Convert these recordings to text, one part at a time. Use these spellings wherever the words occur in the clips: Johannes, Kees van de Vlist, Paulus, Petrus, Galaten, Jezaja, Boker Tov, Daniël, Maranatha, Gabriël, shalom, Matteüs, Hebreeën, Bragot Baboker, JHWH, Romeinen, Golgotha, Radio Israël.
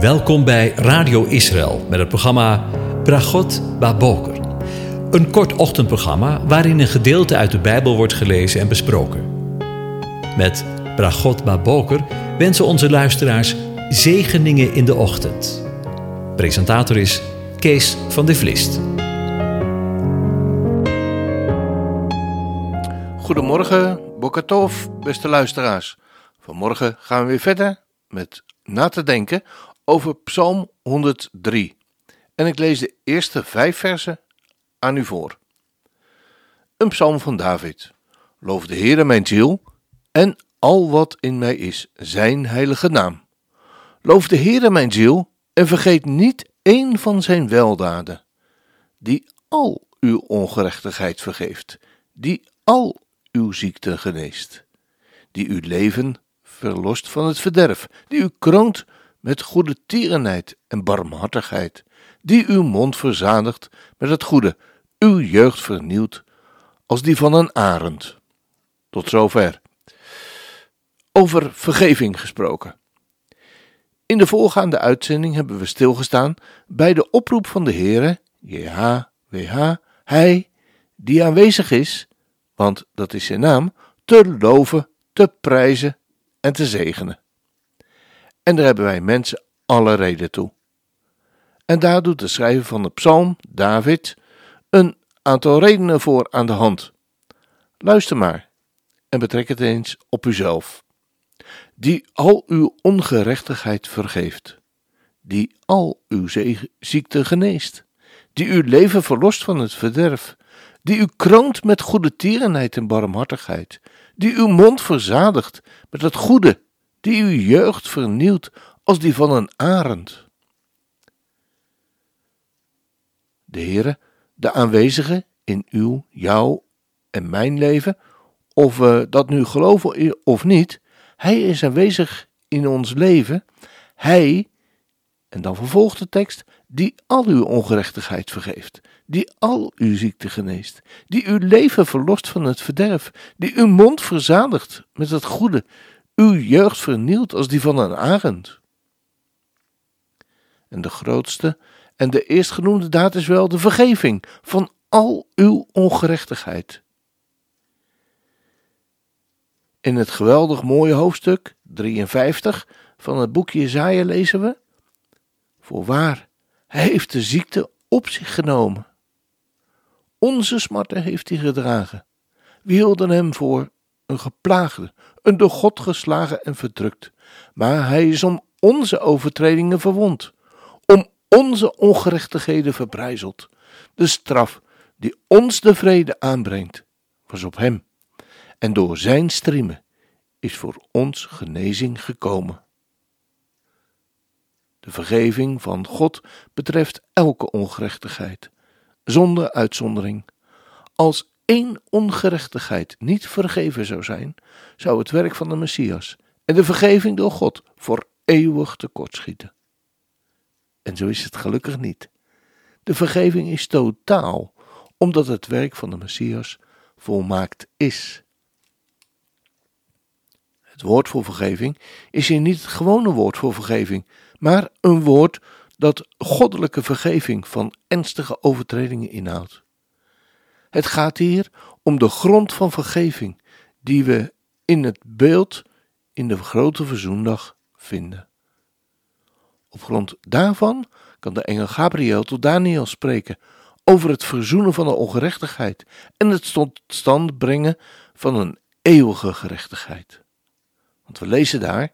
Welkom bij Radio Israël met het programma Bragot Baboker. Een kort ochtendprogramma waarin een gedeelte uit de Bijbel wordt gelezen en besproken. Met Bragot Baboker wensen onze luisteraars zegeningen in de ochtend. Presentator is Kees van de Vlist. Goedemorgen, Boker Tov, beste luisteraars. Vanmorgen gaan we weer verder met na te denken over Psalm 103. En ik lees de eerste 5 versen aan u voor. Een psalm van David. Loof de Heere mijn ziel en al wat in mij is, zijn heilige naam. Loof de Heere mijn ziel en vergeet niet één van zijn weldaden, die al uw ongerechtigheid vergeeft, die al uw ziekte geneest, die uw leven verlost van het verderf, die u kroont met goede tierenheid en barmhartigheid, die uw mond verzadigt met het goede, uw jeugd vernieuwt als die van een arend. Tot zover. Over vergeving gesproken. In de voorgaande uitzending hebben we stilgestaan bij de oproep van de Heere, JHWH, Hij die aanwezig is, want dat is zijn naam, te loven, te prijzen en te zegenen. En daar hebben wij mensen alle reden toe. En daar doet de schrijver van de psalm, David, een aantal redenen voor aan de hand. Luister maar en betrek het eens op uzelf. Die al uw ongerechtigheid vergeeft, die al uw ziekte geneest, die uw leven verlost van het verderf, die u kroont met goede tierenheid en barmhartigheid, die uw mond verzadigt met het goede, die uw jeugd vernieuwt als die van een arend. De Heere, de aanwezige in uw, jouw en mijn leven, of we dat nu geloven of niet, Hij is aanwezig in ons leven, Hij, en dan vervolgt de tekst, die al uw ongerechtigheid vergeeft, die al uw ziekte geneest, die uw leven verlost van het verderf, die uw mond verzadigt met het goede, uw jeugd vernielt als die van een arend. En de grootste en de eerstgenoemde daad is wel de vergeving van al uw ongerechtigheid. In het geweldig mooie hoofdstuk 53 van het boekje Jezaja lezen we: Voorwaar, Hij heeft de ziekte op zich genomen. Onze smarten heeft Hij gedragen. We hielden Hem voor een geplaagde, een door God geslagen en verdrukt. Maar Hij is om onze overtredingen verwond, om onze ongerechtigheden verbrijzeld. De straf die ons de vrede aanbrengt, was op Hem. En door zijn striemen is voor ons genezing gekomen. De vergeving van God betreft elke ongerechtigheid, zonder uitzondering. Als één ongerechtigheid niet vergeven zou zijn, zou het werk van de Messias en de vergeving door God voor eeuwig tekortschieten. En zo is het gelukkig niet. De vergeving is totaal, omdat het werk van de Messias volmaakt is. Het woord voor vergeving is hier niet het gewone woord voor vergeving, maar een woord dat goddelijke vergeving van ernstige overtredingen inhoudt. Het gaat hier om de grond van vergeving die we in het beeld in de grote verzoendag vinden. Op grond daarvan kan de engel Gabriël tot Daniël spreken over het verzoenen van de ongerechtigheid en het tot stand brengen van een eeuwige gerechtigheid. Want we lezen daar,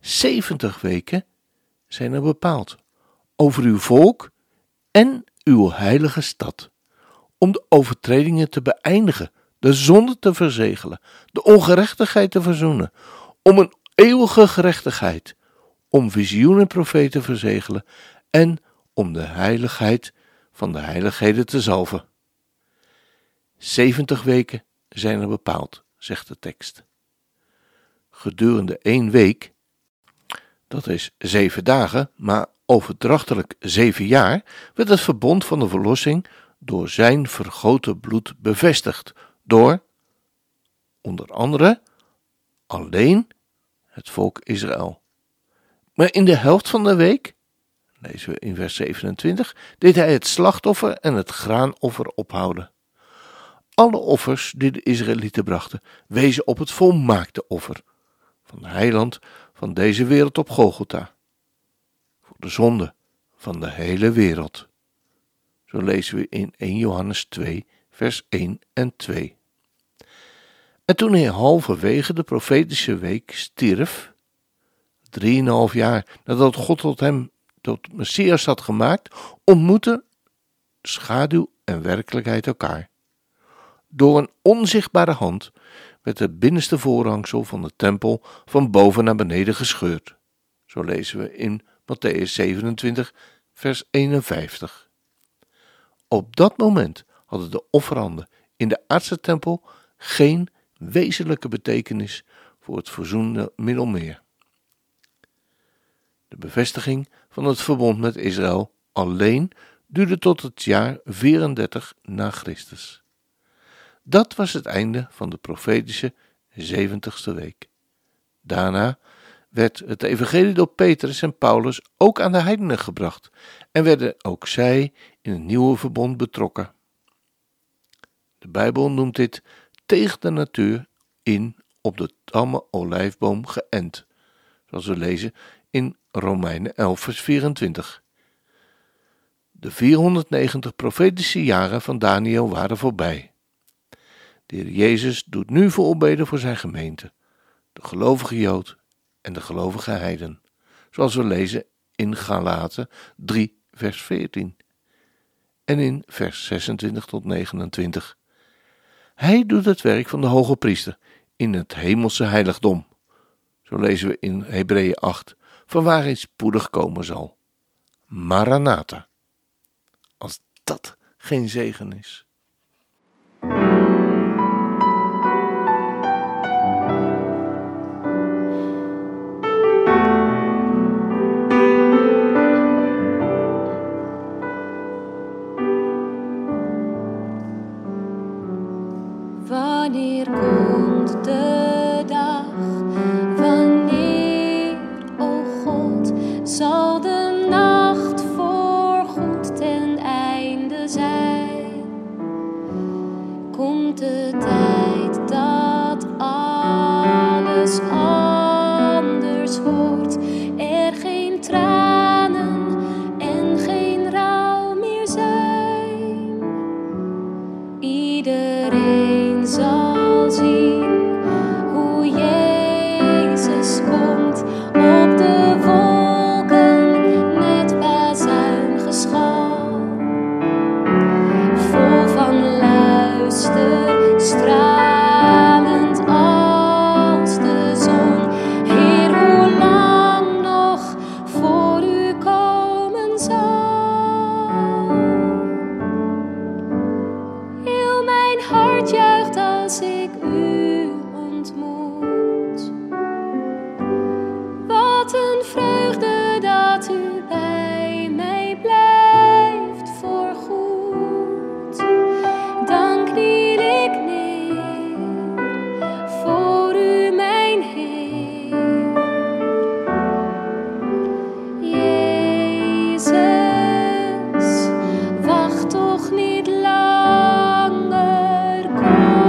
70 weken zijn er bepaald over uw volk en uw heilige stad, om de overtredingen te beëindigen, de zonde te verzegelen, de ongerechtigheid te verzoenen, om een eeuwige gerechtigheid, om visioenen en profeten te verzegelen en om de heiligheid van de heiligheden te zalven. 70 weken zijn er bepaald, zegt de tekst. Gedurende 1 week, dat is 7 dagen, maar overdrachtelijk 7 jaar, werd het verbond van de verlossing door zijn vergoten bloed bevestigd, door, onder andere, alleen het volk Israël. Maar in de helft van de week, lezen we in vers 27, deed hij het slachtoffer en het graanoffer ophouden. Alle offers die de Israëlieten brachten, wezen op het volmaakte offer van de heiland van deze wereld op Golgotha, voor de zonde van de hele wereld. Zo lezen we in 1 Johannes 2, vers 1 en 2. En toen hij halverwege de profetische week stierf, 3,5 jaar nadat God hem tot Messias had gemaakt, ontmoetten schaduw en werkelijkheid elkaar. Door een onzichtbare hand werd het binnenste voorhangsel van de tempel van boven naar beneden gescheurd. Zo lezen we in Matteüs 27, vers 51. Op dat moment hadden de offeranden in de aardse tempel geen wezenlijke betekenis voor het verzoende middelmeer. De bevestiging van het verbond met Israël alleen duurde tot het jaar 34 na Christus. Dat was het einde van de profetische 70ste week. Daarna werd het evangelie door Petrus en Paulus ook aan de heidenen gebracht en werden ook zij in het nieuwe verbond betrokken. De Bijbel noemt dit tegen de natuur in op de tamme olijfboom geënt, zoals we lezen in Romeinen 11 vers 24. De 490 profetische jaren van Daniël waren voorbij. De Heer Jezus doet nu voorbeden voor zijn gemeente, de gelovige Jood en de gelovige heiden, zoals we lezen in Galaten 3 vers 14 en in vers 26 tot 29. Hij doet het werk van de hoge priester in het hemelse heiligdom, zo lezen we in Hebreeën 8, vanwaar hij spoedig komen zal. Maranatha, als dat geen zegen is. Wanneer komt de dag? Wanneer, o God, zal de nacht voorgoed ten einde zijn? Komt de tijd dat alles anders wordt? Er geen tranen en geen rouw meer zijn? Iedereen zal zien hoe Jezus komt op de wolken met bazuingeschal, vol van luister, stralend als de zon. Heer, hoe lang nog voor u komen zal? Heel mijn hart juicht als ik u ontmoet. Wat een vreugde dat u bij mij blijft voorgoed. Dan kniel ik neer voor u, mijn Heer. Jezus, wacht toch niet langer, kom.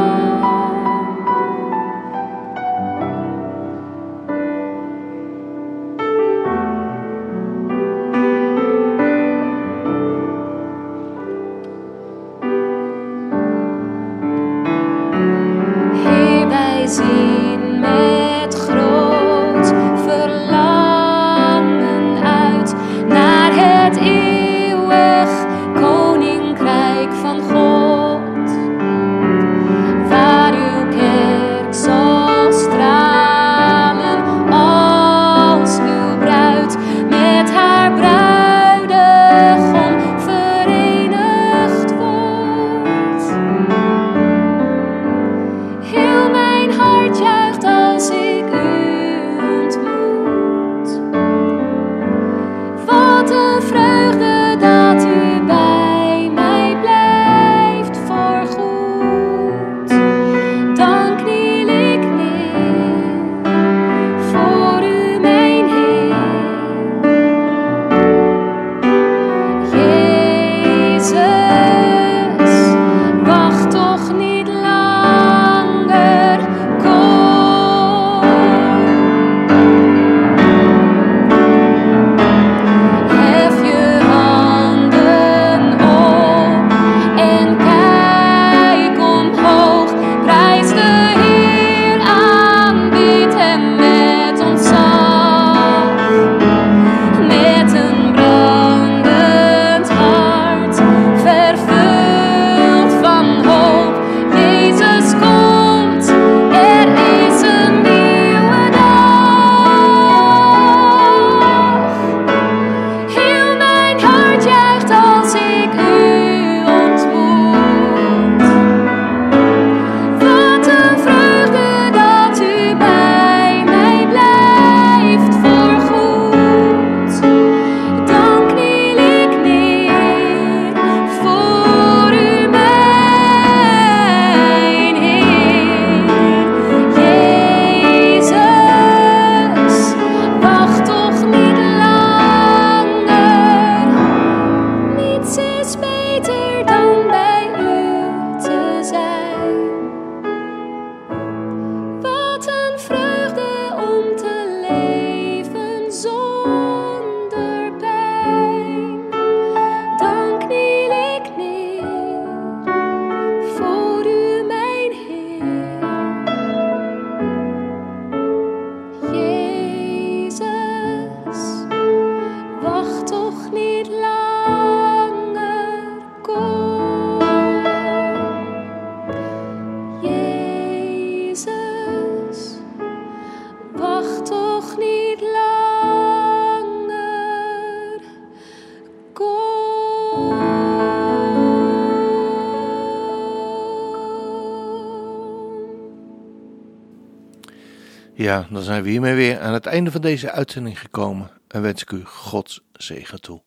Ja, dan zijn we hiermee weer aan het einde van deze uitzending gekomen en wens ik u Gods zegen toe.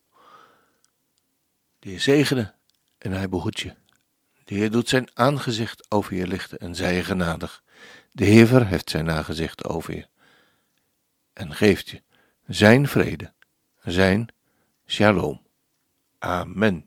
De Heer zegene en hij behoedt je. De Heer doet zijn aangezicht over je lichten en zij je genadig. De Heer verheft zijn aangezicht over je en geeft je zijn vrede, zijn shalom. Amen.